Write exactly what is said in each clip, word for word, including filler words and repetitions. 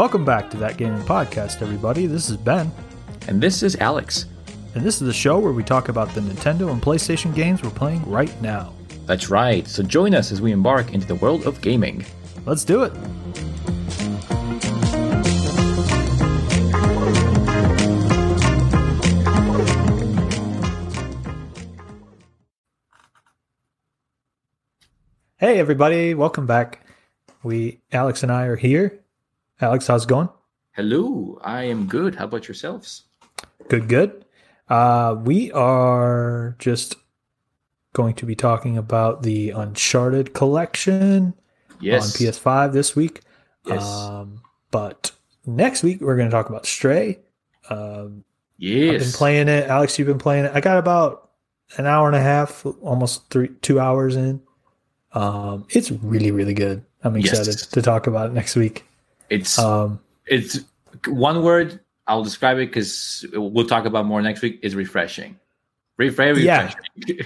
Welcome back to That Gaming Podcast, everybody. This is Ben. And this is Alex. And this is the show where we talk about the Nintendo and PlayStation games we're playing right now. That's right. So join us as we embark into the world of gaming. Let's do it. Hey, everybody. Welcome back. We, Alex and I are here. Alex, how's it going? Hello. I am good. How about yourselves? Good, good. Uh, we are just going to be talking about the Uncharted collection yes. on P S five this week. Yes. Um, but next week, we're going to talk about Stray. Um, yes. I've been playing it. Alex, you've been playing it. I got about an hour and a half, almost three, two hours in. Um, it's really, really good. I'm excited yes. to talk about it next week. It's um, it's one word. I'll describe it because we'll talk about more next week. Is refreshing. Refresh. Yeah,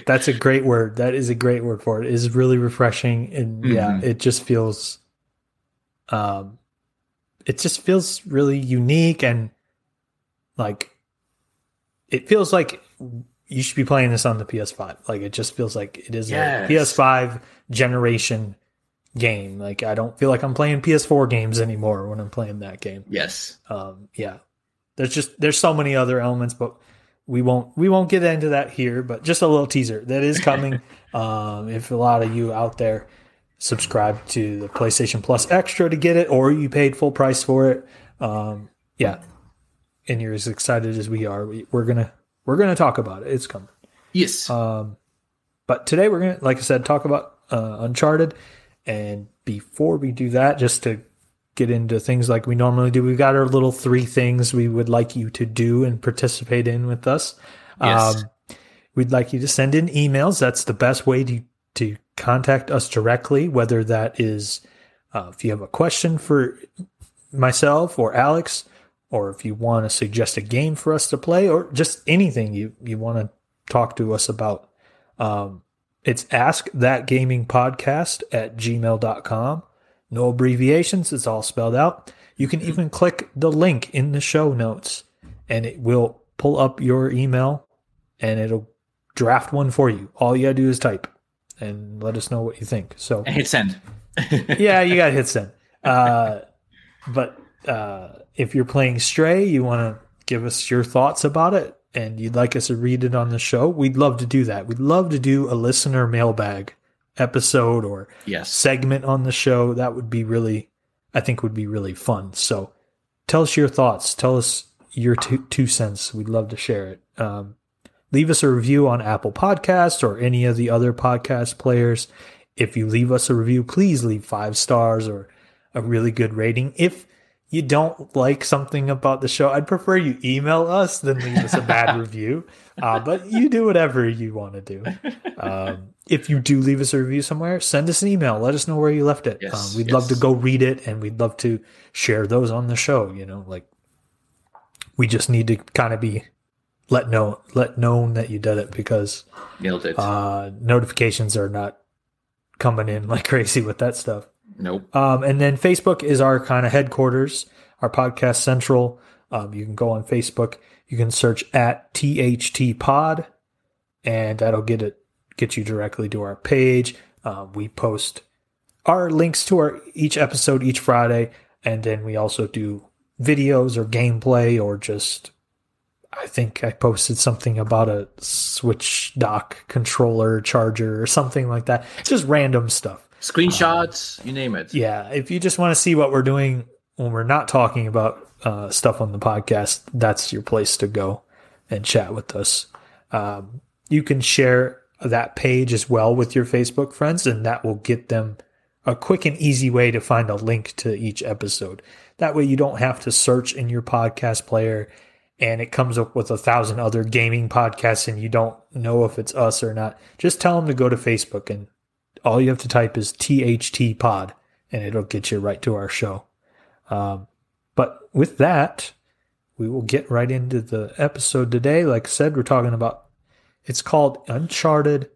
that's a great word. That is a great word for it. It is really refreshing, and mm-hmm. yeah, it just feels, um, it just feels really unique and like it feels like you should be playing this on the P S five. Like it just feels like it is yes. a P S five generation game. Like I don't feel like I'm playing P S four games anymore when I'm playing that game. Yes. Um, yeah. There's just there's so many other elements, but we won't we won't get into that here. But just a little teaser that is coming. um, if a lot of you out there subscribe to the PlayStation Plus Extra to get it, or you paid full price for it, um, yeah, and you're as excited as we are, we, we're gonna. We're going to talk about it. It's coming. Yes. Um, but today we're going to, like I said, talk about uh, Uncharted. And before we do that, just to get into things like we normally do, we've got our little three things we would like you to do and participate in with us. Yes. Um, we'd like you to send in emails. That's the best way to, to contact us directly, whether that is uh, if you have a question for myself or Alex, or if you want to suggest a game for us to play, or just anything you, you want to talk to us about. Um, it's ask that gaming podcast at gmail dot com. No abbreviations. It's all spelled out. You can even click the link in the show notes, and it will pull up your email, and it'll draft one for you. All you got to do is type, and let us know what you think. So and hit send. yeah, you got to hit send. Uh, but... Uh, if you're playing Stray, you want to give us your thoughts about it, and you'd like us to read it on the show, we'd love to do that. We'd love to do a listener mailbag episode or yes. segment on the show. That would be really, I think would be really fun. So tell us your thoughts. Tell us your two, two cents. We'd love to share it. Um, leave us a review on Apple Podcasts or any of the other podcast players. If you leave us a review, please leave five stars or a really good rating. If you don't like something about the show, I'd prefer you email us than leave us a bad review. Uh, but you do whatever you want to do. Um, if you do leave us a review somewhere, send us an email. Let us know where you left it. Yes, um, we'd yes. love to go read it, and we'd love to share those on the show. You know, like we just need to kind of be let know, let known that you did it, because Nailed it. Uh, notifications are not coming in like crazy with that stuff. Nope. Um, and then Facebook is our kind of headquarters, our podcast central. Um, you can go on Facebook. You can search at T H T Pod, and that'll get it get you directly to our page. Um, we post our links to our each episode each Friday, and then we also do videos or gameplay or just. I think I posted something about a Switch dock controller charger or something like that. Just random stuff. Screenshots, um, you name it. Yeah, if you just want to see what we're doing when we're not talking about uh, stuff on the podcast, that's your place to go and chat with us. Um, you can share that page as well with your Facebook friends, and that will get them a quick and easy way to find a link to each episode. That way you don't have to search in your podcast player, and it comes up with a thousand other gaming podcasts, and you don't know if it's us or not. Just tell them to go to Facebook, and all you have to type is T H T Pod, and it'll get you right to our show. Um, but with that, we will get right into the episode today. Like I said, we're talking about, it's called Uncharted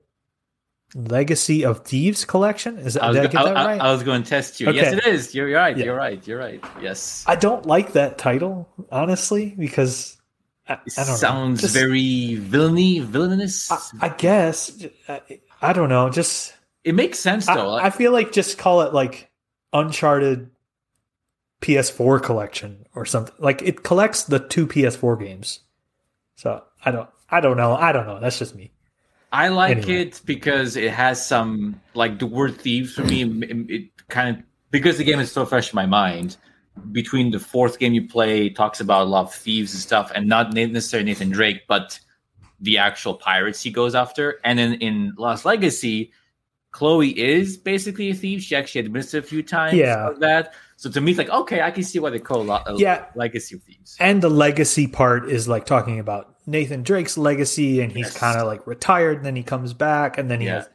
Legacy of Thieves Collection? Is that, I was, did I get I, that right? I, I was going to test you. Okay. Yes, it is. You're right. Yeah. You're right. You're right. Yes. I don't like that title, honestly, because I, it I don't sounds know. Just, very villainy, villainous. I, I guess. I, I don't know. Just it makes sense though. I, I feel like just call it like Uncharted P S four Collection or something. Like it collects the two P S four games. So I don't. I don't know. I don't know. That's just me. I like anyway. it because it has some, like the word thieves for me, it, it kind of, because the game is so fresh in my mind, between the fourth game you play, it talks about a lot of thieves and stuff, and not necessarily Nathan Drake, but the actual pirates he goes after. And then in Lost Legacy, Chloe is basically a thief. She actually admits it a few times. Yeah. Like that. So to me, it's like, okay, I can see why they call it yeah. Legacy of Thieves. And the legacy part is like talking about Nathan Drake's legacy, and he's yes. kind of like retired, and then he comes back, and then he, yeah. has,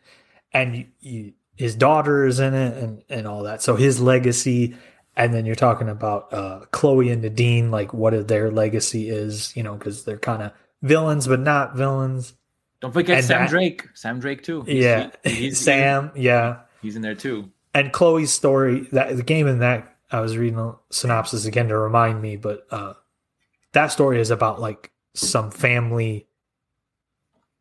and you, you, his daughter is in it, and, and all that. So his legacy, and then you're talking about uh, Chloe and Nadine, like what their legacy is, you know, because they're kind of villains, but not villains. Don't forget and Sam that, Drake, Sam Drake too. He's, yeah, he, he's, Sam. He's, yeah, he's in there too. And Chloe's story, that the game in that, I was reading the synopsis again to remind me, but uh, that story is about like. some family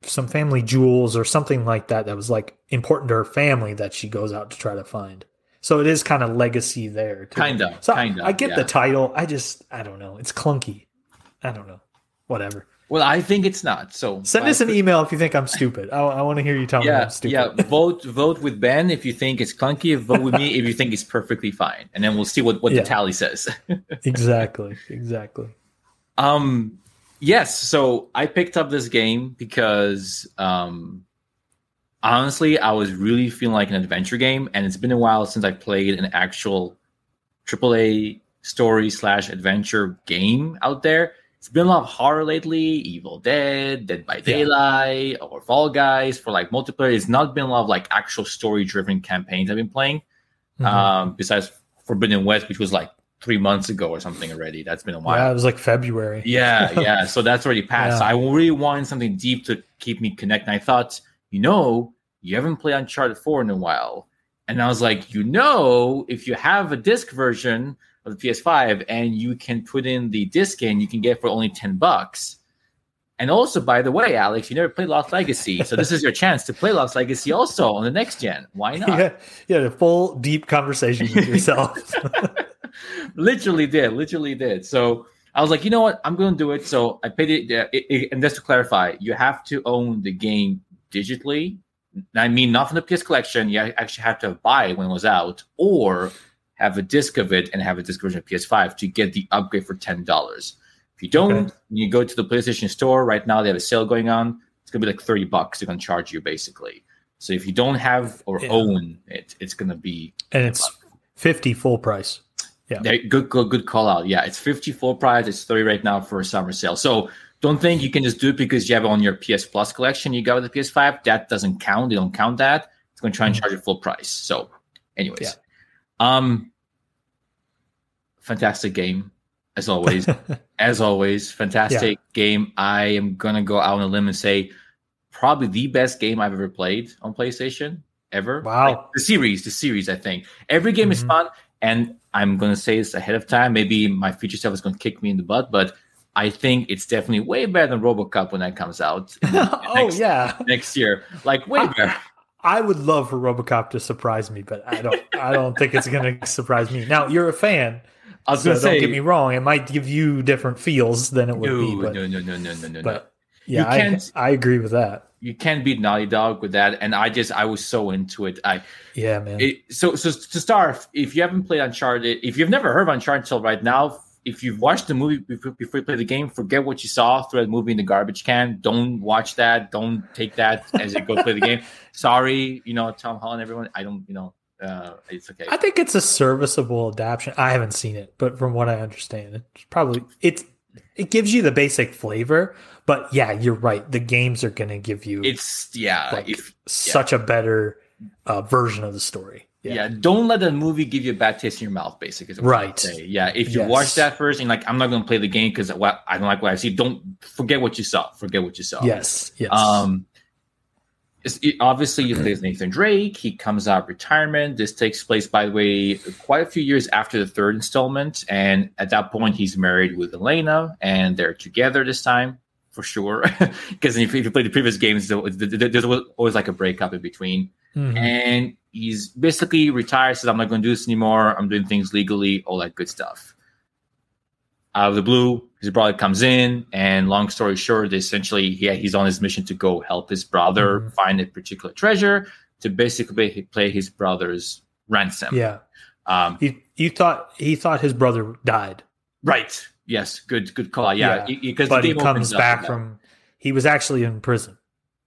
some family jewels or something like that that was like important to her family that she goes out to try to find. So it is kind of legacy there too. Kind of. So kind of, I, I get yeah. the title. I just I don't know. It's clunky. I don't know. Whatever. Well, I think it's not. So send us an email if you think I'm stupid. I, I want to hear you tell yeah, me I'm stupid. Yeah, vote vote with Ben if you think it's clunky. Vote with me if you think it's perfectly fine. And then we'll see what, what yeah. the tally says. Exactly. Exactly. Um Yes, so I picked up this game because, um, honestly, I was really feeling like an adventure game, and it's been a while since I played an actual triple A story slash adventure game out there. It's been a lot of horror lately, Evil Dead, Dead by Daylight, yeah. or Fall Guys for like multiplayer. It's not been a lot of like actual story-driven campaigns I've been playing, mm-hmm. um, besides Forbidden West, which was like, three months ago or something already. That's been a while. Yeah, it was like February. Yeah, yeah. So that's already passed. Yeah. So I really wanted something deep to keep me connected. And I thought, you know, you haven't played Uncharted four in a while. And I was like, you know, if you have a disc version of the P S five and you can put in the disc in, you can get it for only ten bucks. And also, by the way, Alex, you never played Lost Legacy, so this is your chance to play Lost Legacy also on the next gen. Why not? Yeah, yeah the full deep conversation with yourself. Literally did, literally did. So I was like, you know what? I'm going to do it. So I paid it, uh, it, it. And just to clarify, you have to own the game digitally. I mean, not from the P S collection. You actually have to buy it when it was out, or have a disc of it and have a disc version of P S five to get the upgrade for ten dollars. If you don't, okay. you go to the PlayStation store. Right now, they have a sale going on. It's going to be like thirty bucks. They're going to charge you, basically. So if you don't have or yeah. own it, it's going to be... And it's fifty full price. Yeah. Good, good, good call out. Yeah, it's fifty full price. It's thirty right now for a summer sale. So don't think you can just do it because you have it on your P S Plus collection. You got with the P S five. That doesn't count. They don't count that. It's going to try and charge you full price. So anyways, yeah. um, fantastic game, as always. as always, fantastic yeah. game. I am going to go out on a limb and say probably the best game I've ever played on PlayStation, ever. Wow. Like the series, the series, I think. Every game mm-hmm. is fun. And I'm going to say this ahead of time. Maybe my future self is going to kick me in the butt, but I think it's definitely way better than RoboCop when that comes out. In the, oh, next, yeah. Next year. Like, way I, better. I would love for RoboCop to surprise me, but I don't I don't think it's going to surprise me. Now, you're a fan. I was so going to say. Don't get me wrong. It might give you different feels than it would no, be. But, no, no, no, no, no, no. But, yeah, you can't, I, I agree with that. You can't beat Naughty Dog with that, and I just I was so into it. I yeah, man. It, so so to start, if you haven't played Uncharted, if you've never heard of Uncharted until right now, if you've watched the movie before, before you play the game, forget what you saw through that movie in the garbage can. Don't watch that. Don't take that as you go play the game. Sorry, you know, Tom Holland, everyone. I don't, you know, uh, it's okay. I think it's a serviceable adaptation. I haven't seen it, but from what I understand, it's probably it's. It gives you the basic flavor, but yeah, you're right. The games are going to give you it's yeah, like if, yeah. such a better uh, version of the story. Yeah. yeah, don't let the movie give you a bad taste in your mouth, basically. Is what right. Say. Yeah, if you yes. watch that first and like, I'm not going to play the game because I don't like what I see. Don't forget what you saw. Forget what you saw. Yes. Yes. Um, It's, it, obviously, you play Nathan Drake. He comes out of retirement. This takes place, by the way, quite a few years after the third installment. And at that point, he's married with Elena, and they're together this time for sure. Because if you play the previous games, there's always like a breakup in between. Mm-hmm. And he's basically retired, says, I'm not going to do this anymore. I'm doing things legally, all that good stuff. Out of the blue, his brother comes in, and long story short, essentially, yeah, he's on his mission to go help his brother mm-hmm. find a particular treasure to basically pay his brother's ransom. Yeah, um, he he thought he thought his brother died. Right. Yes. Good. Good call. Yeah. yeah. He, but he comes back from. He was actually in prison.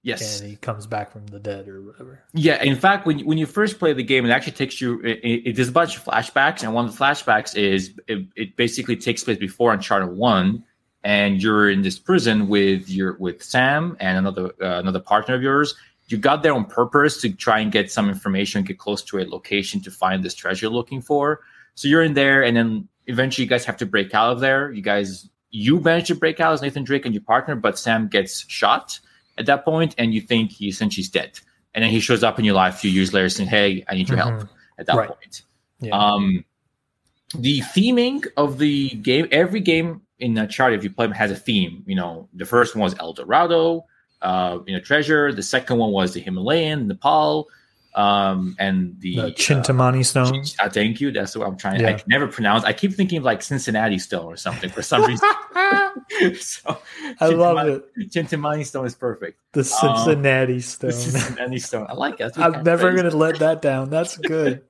Yes, and he comes back from the dead or whatever. Yeah, in fact, when when you first play the game, it actually takes you. It, it, there's a bunch of flashbacks, and one of the flashbacks is it, it basically takes place before Uncharted one, and you're in this prison with your with Sam and another uh, another partner of yours. You got there on purpose to try and get some information, get close to a location to find this treasure you're looking for. So you're in there, and then eventually you guys have to break out of there. You guys, you manage to break out as Nathan Drake and your partner, but Sam gets shot at that point, and you think he essentially's dead. And then he shows up in your life a few years later saying, hey, I need your mm-hmm. help at that right. point. Yeah. Um, the theming of the game, every game in Uncharted, if you play them, has a theme. You know, the first one was El Dorado, uh, you know, treasure. The second one was the Himalayan, Nepal, um, and the... the Chintamani uh, stone. Ch- uh, thank you. That's what I'm trying yeah. I can never pronounce. I keep thinking of like Cincinnati stone or something for some reason. So I love it. Chintamani stone is perfect. The Cincinnati um, stone. The Cincinnati stone. I like it. I'm never going to let that down. That's good.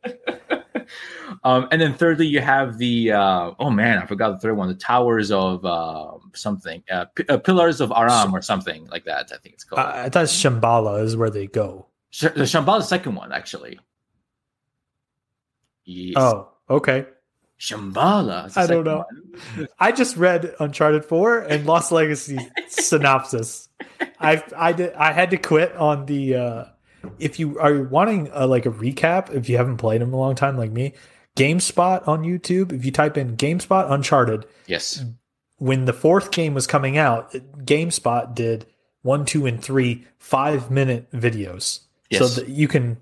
um, and then thirdly, you have the uh, oh man, I forgot the third one. The Towers of uh, something, uh, P- uh, Pillars of Aram or something like that. I think it's called. Uh, I thought Shambhala is where they go. Sh- the Shambhala second one actually. Yes. Oh, okay. Shambhala. I don't know. I just read Uncharted four and Lost Legacy synopsis. I I did. I had to quit on the. Uh, if you are wanting a, like a recap, if you haven't played them a long time, like me, GameSpot on YouTube. If you type in GameSpot Uncharted, yes. When the fourth game was coming out, GameSpot did one, two, and three five minute videos, yes. so that you can.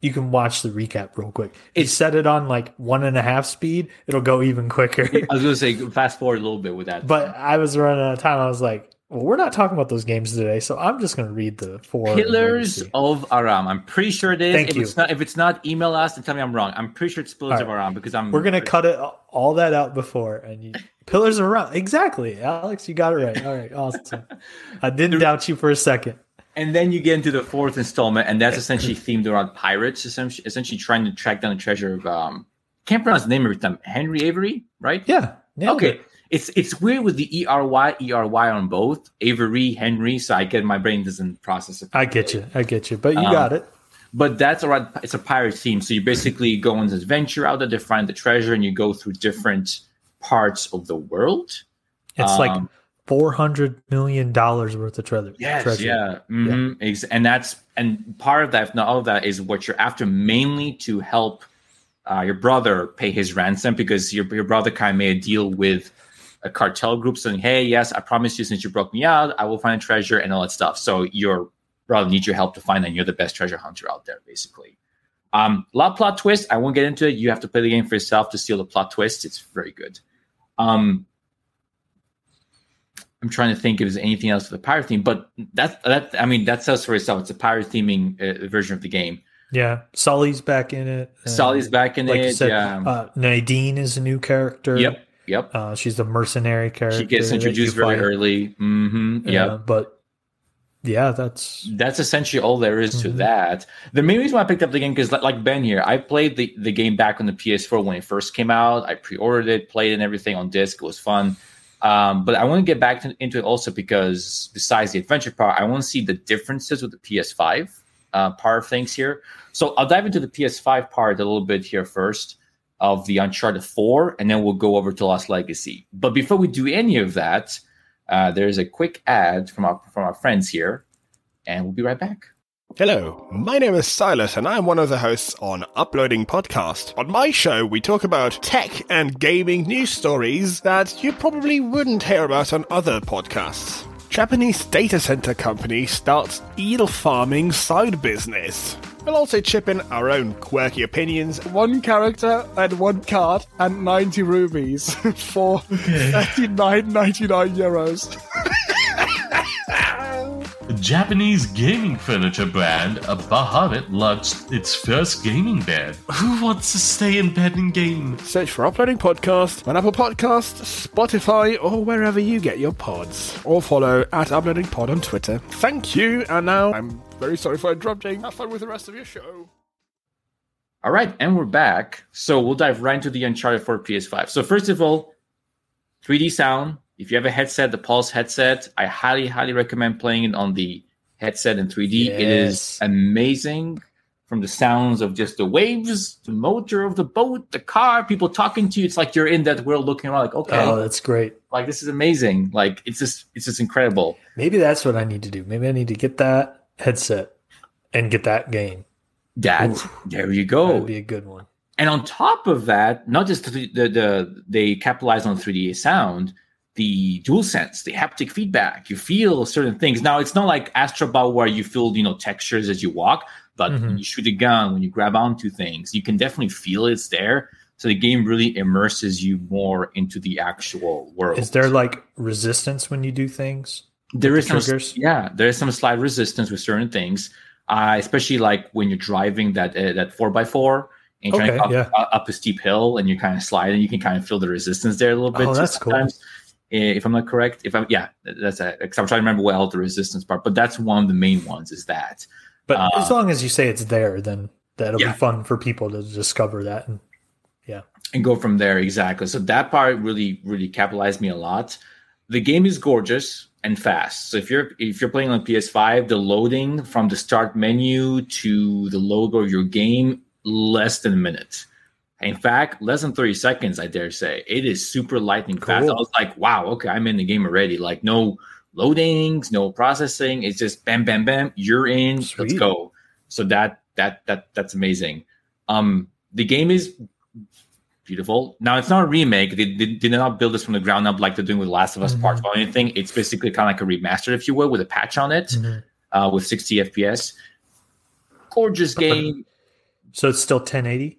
You can watch the recap real quick. If you set it on like one and a half speed, it'll go even quicker. I was going to say, fast forward a little bit with that. But I was running out of time. I was like, well, we're not talking about those games today, so I'm just going to read the four. Pillars of Aram. I'm pretty sure it is. Thank if you. It's not, if it's not, email us and tell me I'm wrong. I'm pretty sure it's Pillars right. of Aram because I'm. We're going to cut it all that out before. and you, Pillars of Aram. Exactly. Alex, you got it right. All right. Awesome. I didn't doubt you for a second. And then you get into the fourth installment, and that's essentially themed around pirates, essentially, essentially trying to track down the treasure of um, can't pronounce the name every time. Henry Avery, right? Yeah. Okay. It. It's it's weird with the E R Y E R Y on both Avery Henry, so I get my brain doesn't process it. I get you. I get you. But you um, got it. But that's around. It's a pirate theme, so you basically go on this adventure out there to find the treasure, and you go through different parts of the world. It's um, like. four hundred million dollars worth of treasure. Yes, treasure. yeah. Mm-hmm. yeah. And that's and part of that, if not all of that, is what you're after mainly to help uh, your brother pay his ransom because your your brother kind of made a deal with a cartel group saying, hey, yes, I promise you since you broke me out, I will find a treasure and all that stuff. So your brother needs your help to find that. You're the best treasure hunter out there, basically. Um, a lot of plot twists. I won't get into it. You have to play the game for yourself to see the plot twists. It's very good. Um I'm trying to think if there's anything else for the pirate theme, but that that I mean that sells for itself. It's a pirate theming uh, version of the game. Yeah, Sully's back in it. Uh, Sully's back in like it. You said, yeah, uh, Nadine is a new character. Yep, yep. Uh, she's the mercenary character. She gets introduced very fight. early. Mm-hmm. Yeah, uh, but yeah, that's that's essentially all there is mm-hmm. to that. The main reason why I picked up the game because, like Ben here, I played the the game back on the P S four when it first came out. I pre-ordered it, played it, and everything on disc. It was fun. Um, but I want to get back to, into it also because besides the adventure part, I want to see the differences with the P S five uh, part of things here. So I'll dive into the P S five part a little bit here first of the Uncharted four, and then we'll go over to Lost Legacy. But before we do any of that, uh, there's a quick ad from our, from our friends here, and we'll be right back. Hello, my name is Silas and I'm one of the hosts on Uploading Podcast. On my show, we talk about tech and gaming news stories that you probably wouldn't hear about on other podcasts. Japanese data center company starts eel farming side business. We'll also chip in our own quirky opinions. One character and one card and ninety rubies for thirty-nine ninety-nine euros. The Japanese gaming furniture brand Baharit launched its first gaming bed. Who wants to stay in bed and game? Search for Uploading Podcast on Apple Podcasts, Spotify, or wherever you get your pods. Or follow at Uploading Pod on Twitter. Thank you, and now I'm... very sorry for interrupting. Have fun with the rest of your show. All right, and we're back. So we'll dive right into the Uncharted four P S five. So first of all, three D sound. If you have a headset, the Pulse headset, I highly, highly recommend playing it on the headset in three D. Yes. It is amazing. From the sounds of just the waves, the motor of the boat, the car, people talking to you. It's like you're in that world looking around like, okay. Oh, that's great. Like, this is amazing. Like, it's just, it's just incredible. Maybe that's what I need to do. Maybe I need to get that headset and get that game. That Ooh, there you go. That'd be a good one. And on top of that, not just the the, the they capitalize on three D sound, the DualSense, the haptic feedback. You feel certain things. Now it's not like Astro Bot where you feel, you know, textures as you walk, but mm-hmm. when you shoot a gun, when you grab onto things, you can definitely feel it's there. So the game really immerses you more into the actual world. Is there like resistance when you do things? There is some, yeah, there is some slight resistance with certain things, uh, especially like when you're driving that uh, that four by four and trying okay, up, yeah. uh, up a steep hill, and you're kind of sliding. You can kind of feel the resistance there a little bit. Oh, that's sometimes. Cool. If I'm not correct, if I'm yeah, that's it. Because I'm trying to remember what else the resistance part, but that's one of the main ones is that. But uh, as long as you say it's there, then that'll yeah. be fun for people to discover that. And, yeah, and go from there exactly. So that part really, really capitalized me a lot. The game is gorgeous. And fast. So if you're if you're playing on P S five, the loading from the start menu to the logo of your game, less than a minute. In fact, less than thirty seconds, I dare say. It is super lightning cool. fast. I was like, wow, okay, I'm in the game already. Like no loadings, no processing. It's just bam, bam, bam. You're in. Sweet. Let's go. So that that that that's amazing. Um, the game is beautiful. Now, it's not a remake. They, they, they did not build this from the ground up like they're doing with Last of Us mm-hmm. Part One or anything. It's basically kind of like a remastered, if you will, with a patch on it, mm-hmm. uh, with sixty F P S. Gorgeous game. So it's still ten eighty?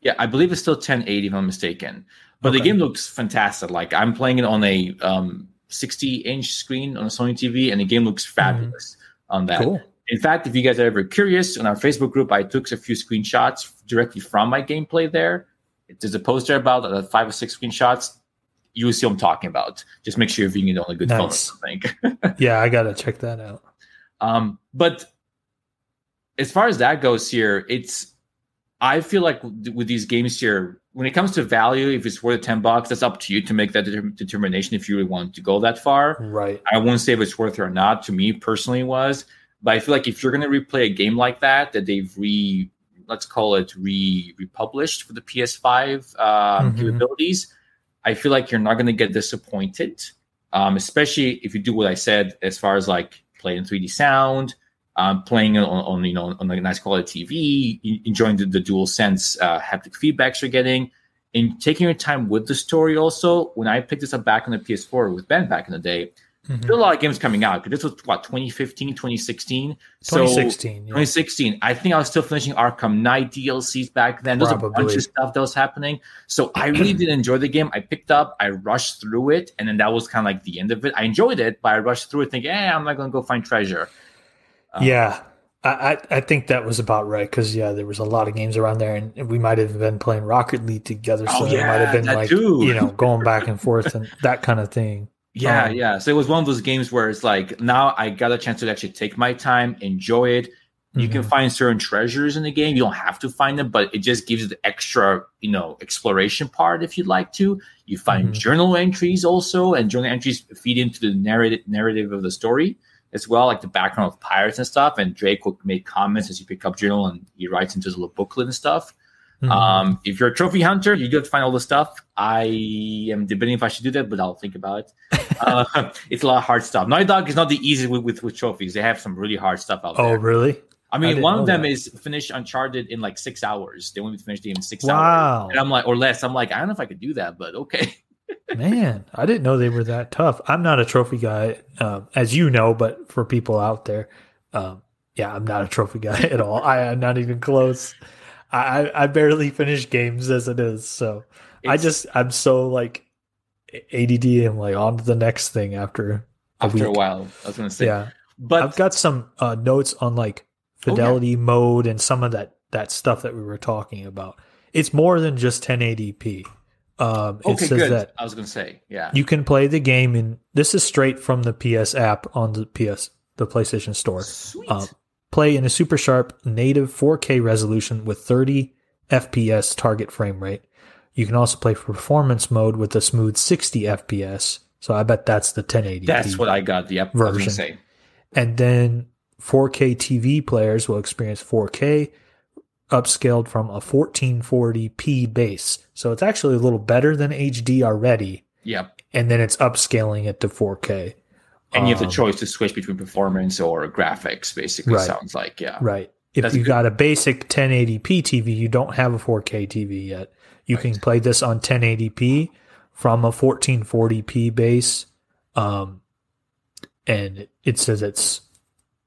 Yeah, I believe it's still ten eighty if I'm mistaken. But okay. The game looks fantastic. Like, I'm playing it on a um, sixty-inch screen on a Sony T V, and the game looks fabulous mm-hmm. on that. Cool. In fact, if you guys are ever curious, on our Facebook group, I took a few screenshots directly from my gameplay there. There's a poster about uh, five or six screenshots. You will see what I'm talking about. Just make sure you're viewing it on a good nice. phone or something. Yeah, I got to check that out. Um, but as far as that goes here, it's I feel like w- with these games here, when it comes to value, if it's worth ten bucks, that's up to you to make that de- determination if you really want to go that far. Right. I won't say if it's worth it or not. To me personally it was. But I feel like if you're going to replay a game like that, that they've re- let's call it re republished for the P S five um, mm-hmm. capabilities, I feel like you're not going to get disappointed, um, especially if you do what I said as far as like playing three D sound, um, playing on, on you know on a nice quality T V, enjoying the, the DualSense uh, haptic feedbacks you're getting, and taking your time with the story. Also, when I picked this up back on the P S four with Ben back in the day, mm-hmm. there were a lot of games coming out. This was, what, twenty fifteen, twenty sixteen? twenty sixteen, so, yeah. twenty sixteen. I think I was still finishing Arkham Knight D L Cs back then. There's a bunch of stuff that was happening. So I really did enjoy the game. I picked up, I rushed through it, and then that was kind of like the end of it. I enjoyed it, but I rushed through it thinking, hey, I'm not going to go find treasure. Um, yeah, I, I think that was about right because, yeah, there was a lot of games around there, and we might have been playing Rocket League together. So oh, yeah, it might have been like, too. you know, going back and forth and that kind of thing. Yeah, um, yeah. So it was one of those games where it's like, now I got a chance to actually take my time, enjoy it. You mm-hmm. can find certain treasures in the game. You don't have to find them, but it just gives you the extra, you know, exploration part if you'd like to. You find mm-hmm. journal entries also, and journal entries feed into the narrative narrative of the story as well, like the background of pirates and stuff. And Drake will make comments as you pick up journal, and he writes into his little booklet and stuff. Mm-hmm. Um, if you're a trophy hunter, you do have to find all the stuff. I am debating if I should do that, but I'll think about it. Uh, it's a lot of hard stuff. Naughty Dog is not the easy with, with, with trophies. They have some really hard stuff out oh, there. Oh, really? I mean, I one of them that. is finish Uncharted in like six hours. They want me to finish the game in six wow. hours. And I'm like, or less. I'm like, I don't know if I could do that, but okay. Man, I didn't know they were that tough. I'm not a trophy guy, um, as you know, but for people out there, um, yeah, I'm not a trophy guy at all. I, I'm not even close. I, I barely finish games as it is, so it's, I just I'm so like A D D and like on to the next thing after a after week. a while. I was gonna say, yeah, but I've got some uh, notes on like fidelity oh, yeah. mode and some of that that stuff that we were talking about. It's more than just ten eighty p. Um, okay, it says good. That I was gonna say, yeah, you can play the game in. This is straight from the P S app on the P S the PlayStation Store. Sweet. Um, Play in a super sharp native four K resolution with thirty F P S target frame rate. You can also play performance mode with a smooth sixty F P S. So I bet that's the ten eighty p. That's what I got, the yep, version. I was gonna say. And then four K T V players will experience four K upscaled from a fourteen forty p base. So it's actually a little better than H D already. Yep. And then it's upscaling it to four K. And you have the choice to switch between performance or graphics, basically, right. Sounds like, yeah. Right. If That's you good. got a basic ten eighty p T V, you don't have a four K T V yet. You right. can play this on ten eighty p from a fourteen forty p base. Um, and it says it's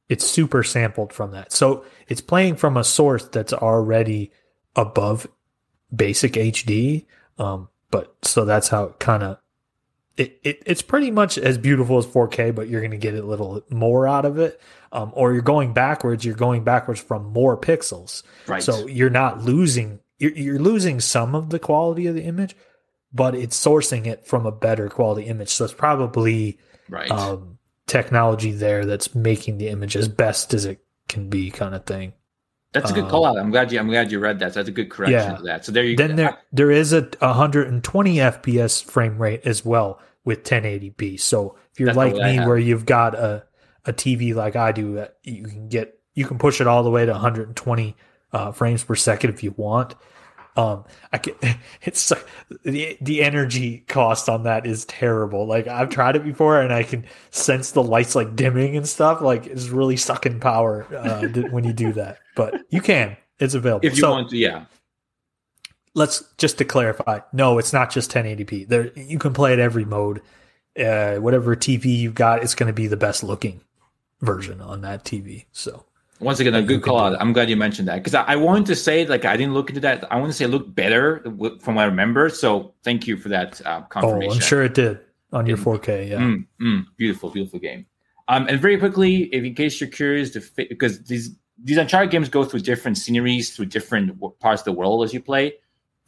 it's super sampled from that. So it's playing from a source that's already above basic H D. Um, but so that's how it kind of... It, it it's pretty much as beautiful as four K, but you're going to get a little more out of it. Um, or you're going backwards. You're going backwards from more pixels. Right. So you're not losing. You're, you're losing some of the quality of the image, but it's sourcing it from a better quality image. So it's probably right. um, technology there that's making the image as best as it can be, kind of thing. That's a good call out. I'm glad you. I'm glad you read that. So that's a good correction yeah. of that. So there you. Then go. there there is a one twenty F P S frame rate as well with ten eighty p. So if you're that's like me, where you've got a, a T V like I do, you can get you can push it all the way to one twenty uh, frames per second if you want. Um, I can, it's the the energy cost on that is terrible. Like I've tried it before, and I can sense the lights like dimming and stuff. Like it's really sucking power uh, when you do that. But you can. It's available. If you so, want to, yeah. Let's just to clarify. No, it's not just ten eighty p. There, you can play it every mode. Uh, whatever T V you've got, it's going to be the best looking version on that T V. So once again, a good call out. I'm glad you mentioned that because I, I wanted to say like I didn't look into that. I want to say it looked better from what I remember. So thank you for that uh, confirmation. Oh, I'm sure it did on your four K. Yeah, mm, mm, beautiful, beautiful game. Um, and very quickly, if in case you're curious, to fit, because these. These Uncharted games go through different sceneries, through different parts of the world as you play.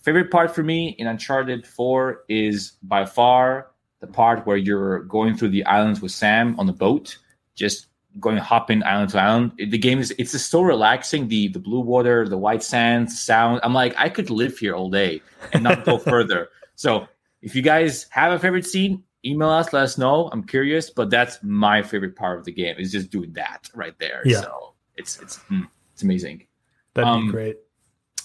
Favorite part for me in Uncharted four is by far the part where you're going through the islands with Sam on the boat, just going hopping island to island. The game is it's just so relaxing. The the blue water, the white sand, sound. I'm like, I could live here all day and not go further. So if you guys have a favorite scene, email us, let us know. I'm curious, but that's my favorite part of the game is just doing that right there. Yeah. So. It's it's it's amazing. That'd um, be great.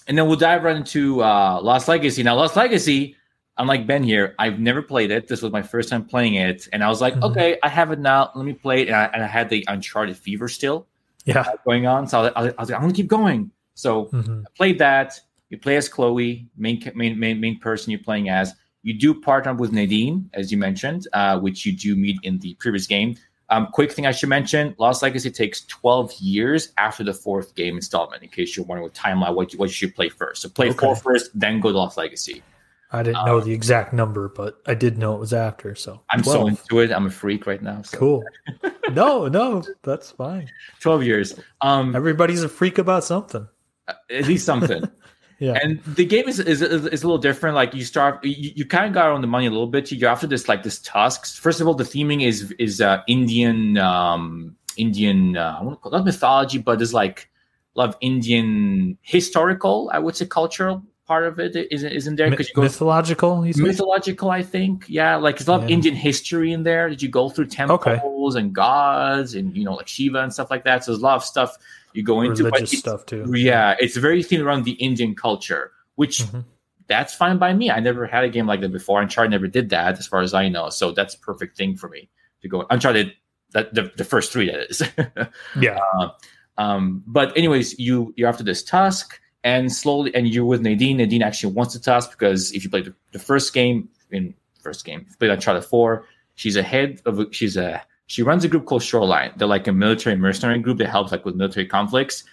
And then we'll dive right into uh, Lost Legacy. Now, Lost Legacy, unlike Ben here, I've never played it. This was my first time playing it. And I was like, mm-hmm. okay, I have it now. Let me play it. And I, and I had the Uncharted fever still yeah. uh, going on. So I was, I was like, I'm going to keep going. So mm-hmm. I played that. You play as Chloe, main, main, main, main person you're playing as. You do partner with Nadine, as you mentioned, uh, which you do meet in the previous game. Um, quick thing I should mention, Lost Legacy takes twelve years after the fourth game installment, in case you're wondering with timeline what you, what you should play first. So play okay. four first, then go to Lost Legacy. I didn't um, know the exact number, but I did know it was after. So I'm twelve. So into it. I'm a freak right now. So. Cool. No, no, that's fine. twelve years. Um, Everybody's a freak about something. At least something. Yeah. And the game is, is is is a little different. Like you start, you, you kind of got on the money a little bit. You're after this like this tusks. First of all, the theming is is uh, Indian um, Indian. Uh, I want to call it not mythology, but there's like a lot of Indian historical. I would say cultural part of it is is in there because you go mythological. He's mythological, saying? I think. Yeah, like there's a lot yeah. of Indian history in there that you go through temples okay. and gods and you know like Shiva and stuff like that. So there's a lot of stuff. You go into religious but stuff too. Yeah, it's very themed around the Indian culture, which mm-hmm. that's fine by me. I never had a game like that before. Uncharted never did that, as far as I know. So that's a perfect thing for me to go Uncharted. That the, the first three, that is. yeah. Uh, um, but anyways, you you're after this tusk, and slowly, and you're with Nadine. Nadine actually wants the tusk because if you play the, the first game in first game. Played Uncharted four. She's a head of she's a she runs a group called Shoreline. They're like a military mercenary group that helps like with military conflicts.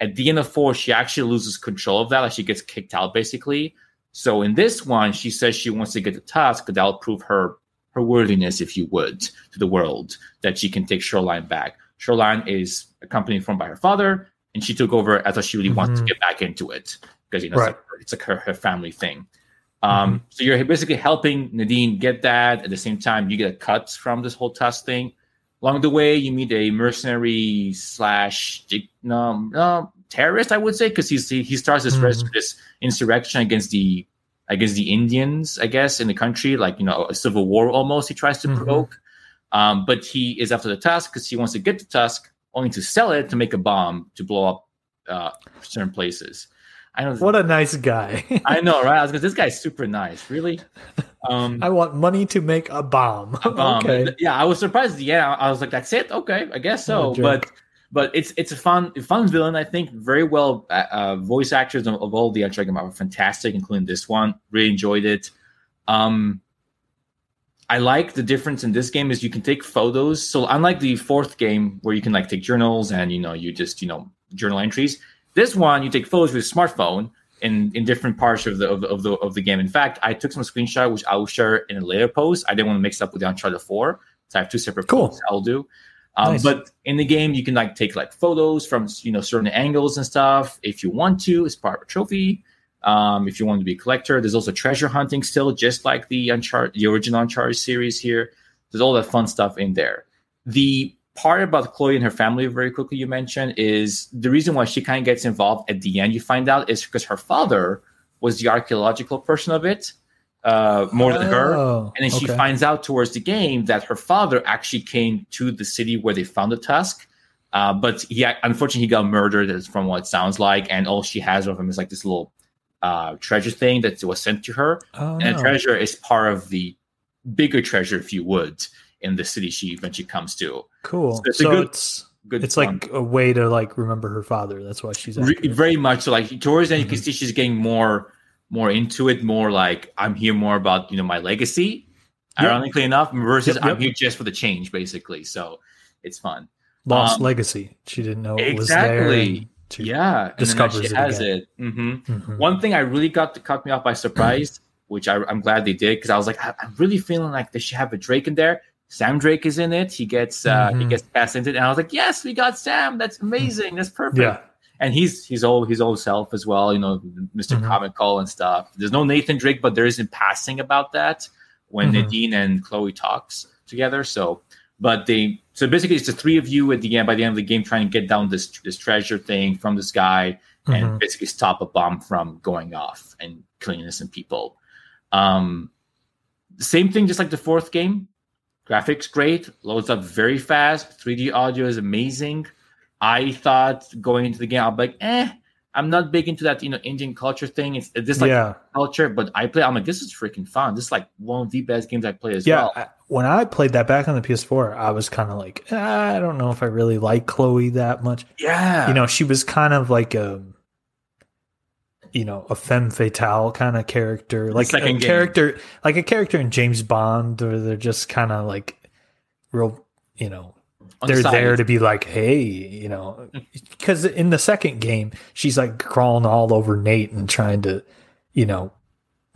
At the end of four, she actually loses control of that. Like she gets kicked out basically. So in this one, she says she wants to get the task because that'll prove her her worthiness, if you would, to the world, that she can take Shoreline back. Shoreline is a company formed by her father, and she took over as she really mm-hmm. wants to get back into it because you know right. it's like, it's like her, her family thing. Um, mm-hmm. So you're basically helping Nadine get that. At the same time, you get a cut from this whole task thing. Along the way, you meet a mercenary slash um, um, terrorist, I would say, because he he starts this, mm-hmm. this insurrection against the against the Indians, I guess, in the country, like you know, a civil war almost. He tries to mm-hmm. provoke, um, but he is after the task because he wants to get the task, only to sell it to make a bomb to blow up uh, certain places. I know. What a nice guy! I know, right? I was gonna, this guy's super nice, really. Um, I want money to make a bomb. A bomb. Okay. Yeah, I was surprised. Yeah, I was like, "That's it? Okay, I guess so." But but it's it's a fun fun villain. I think very well. Uh, voice actors of, of all the Uncharted games are fantastic, including this one. Really enjoyed it. Um, I like the difference in this game is you can take photos. So unlike the fourth game where you can like take journals and you know you just you know journal entries, this one you take photos with a smartphone. In, in different parts of the of, of the of the game. In fact, I took some screenshot, which I will share in a later post. I didn't want to mix up with Uncharted four, so I have two separate cool. posts I'll do. Um, nice. But in the game, you can like take like photos from you know certain angles and stuff if you want to. It's part of a trophy. Um, if you want to be a collector, there's also treasure hunting still, just like the Uncharted, the original Uncharted series here. There's all that fun stuff in there. The part about Chloe and her family, very quickly, you mentioned, is the reason why she kind of gets involved at the end, you find out, is because her father was the archaeological person of it, uh, more oh, than her. And then okay. she finds out towards the game that her father actually came to the city where they found the tusk. Uh, but he unfortunately, he got murdered, from what it sounds like. And all she has of him is like this little uh, treasure thing that was sent to her. Oh, and no. the treasure is part of the bigger treasure, if you would, in the city she eventually comes to. Cool. So it's so a good, it's, good it's like a way to like remember her father. That's why she's Re- very much so. Like towards the end, mm-hmm. you can see she's getting more, more into it. More like I'm here more about you know my legacy. Yep. Ironically enough, versus yep, yep. I'm here just for the change, basically. So it's fun. Lost um, legacy. She didn't know it exactly. was there. Yeah, discovers and she it has again. It. Mm-hmm. Mm-hmm. One thing I really got to caught me off by surprise, which I, I'm glad they did because I was like, I, I'm really feeling like they should have a Drake in there. Sam Drake is in it. He gets uh, mm-hmm. he gets cast into it, and I was like, "Yes, we got Sam. That's amazing. That's perfect." Yeah. And he's he's all his old self as well. You know, Mister Mm-hmm. Comic Call and stuff. There's no Nathan Drake, but there is in passing about that when mm-hmm. Nadine and Chloe talks together. So, but they so basically it's the three of you at the end by the end of the game trying to get down this this treasure thing from this guy mm-hmm. and basically stop a bomb from going off and killing innocent people. Um, same thing, just like the fourth game. Graphics great, loads up very fast. three D audio is amazing. I thought going into the game, I'm like, eh, I'm not big into that, you know, Indian culture thing. It's this like yeah. culture, but I play. I'm like, this is freaking fun. This is like one of the best games I play as yeah, well. Yeah, when I played that back on the P S four, I was kind of like, ah, I don't know if I really like Chloe that much. Yeah, you know, she was kind of like a, you know, a femme fatale kind of character, like a game. character, like a character in James Bond, where they're just kind of like real, you know, they're Unsigned. there to be like, hey, you know, because in the second game, she's like crawling all over Nate and trying to, you know,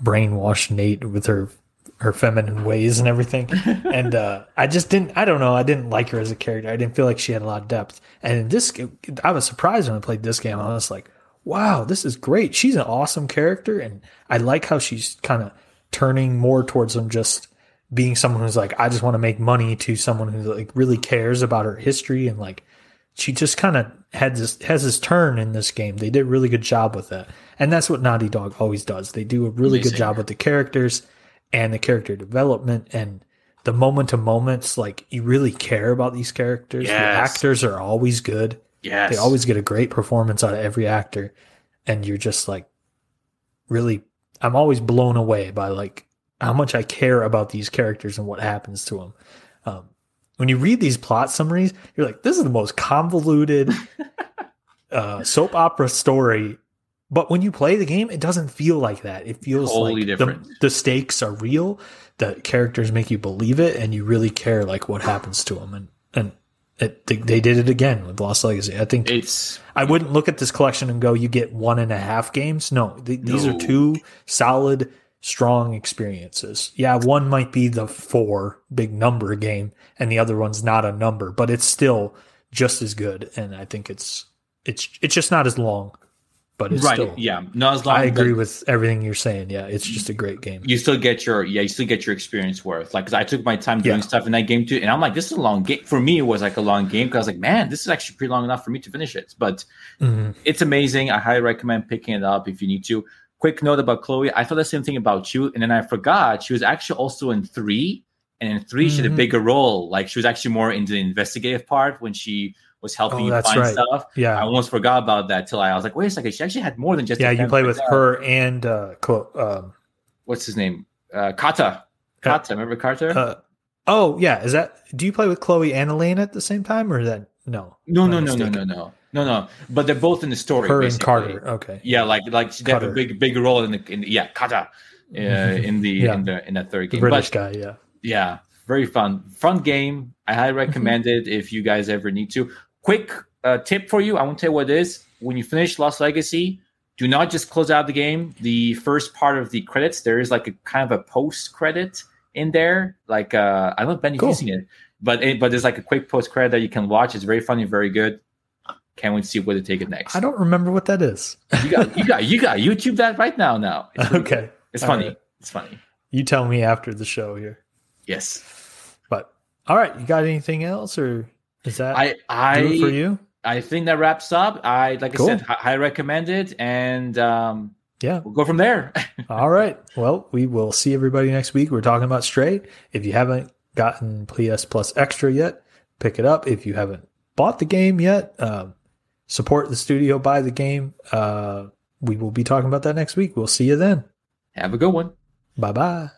brainwash Nate with her, her feminine ways and everything. and uh, I just didn't, I don't know. I didn't like her as a character. I didn't feel like she had a lot of depth. And in this, I was surprised when I played this game. I was like, wow, this is great. She's an awesome character, and I like how she's kind of turning more towards them just being someone who's like, I just want to make money, to someone who like really cares about her history, and like she just kind of had this has this turn in this game. They did a really good job with that, and that's what Naughty Dog always does. They do a really Amazing. good job with the characters and the character development and the moment to moments. Like you really care about these characters. Yes. The actors are always good. Yes. They always get a great performance out of every actor, and you're just like really I'm always blown away by like how much I care about these characters and what happens to them. Um, when you read these plot summaries, you're like, this is the most convoluted uh, soap opera story But when you play the game, it doesn't feel like that. It feels totally like the, the stakes are real. The characters make you believe it, and you really care like what happens to them. And and it, they, they did it again with Lost Legacy. I think it's. I wouldn't look at this collection and go, "You get one and a half games." No, th- these no. are two solid, strong experiences. Yeah, one might be the four big number game, and the other one's not a number, but it's still just as good. And I think it's it's it's just not as long. But it's right, still, yeah, not as long. I agree with everything you're saying. Yeah, it's just a great game. You still get your yeah, you still get your experience worth. Like, cause I took my time doing yeah. stuff in that game too, and I'm like, this is a long game. For me, it was like a long game because I was like, man, this is actually pretty long enough for me to finish it. But mm-hmm. it's amazing. I highly recommend picking it up if you need to. Quick note about Chloe. I thought the same thing about you, and then I forgot she was actually also in three, and in three mm-hmm. she had a bigger role. Like she was actually more into the investigative part when she. Was helping oh, you find right. stuff. Yeah, I almost forgot about that till I, I was like, wait a second, she actually had more than just. Yeah, you play with out. her and uh, Chloe, um, what's his name? Uh, Kata. Kata, uh, remember Carter? Uh, oh yeah, is that? Do you play with Chloe and Elena at the same time, or is that no? No, no, no, no, no, no, no, no. But they're both in the story. Her basically. And Carter. Okay. Yeah, like like she had a big big role in the in the, yeah Kata uh, in the yeah. in the in that third game. The British but, guy, yeah, yeah, very fun fun game. I highly recommend it if you guys ever need to. Quick uh, tip for you. I won't tell you what it is. When you finish Lost Legacy, do not just close out the game. The first part of the credits, there is like a kind of a post credit in there. Like uh, I don't know if Ben is cool. using it, but it, but there's like a quick post credit that you can watch. It's very funny, very good. Can't wait to see where to take it next. I don't remember what that is. you got you got you got YouTube that right now. Now it's really okay, good. It's all funny. Right. It's funny. You tell me after the show here. Yes, but all right. You got anything else or? Is that I, I, do it for you? I think that wraps up. I like cool. I said, I, I recommend it, and um, yeah, we'll go from there. All right. Well, we will see everybody next week. We're talking about Stray. If you haven't gotten P S Plus Extra yet, pick it up. If you haven't bought the game yet, um, support the studio, buy the game. Uh, we will be talking about that next week. We'll see you then. Have a good one. Bye bye.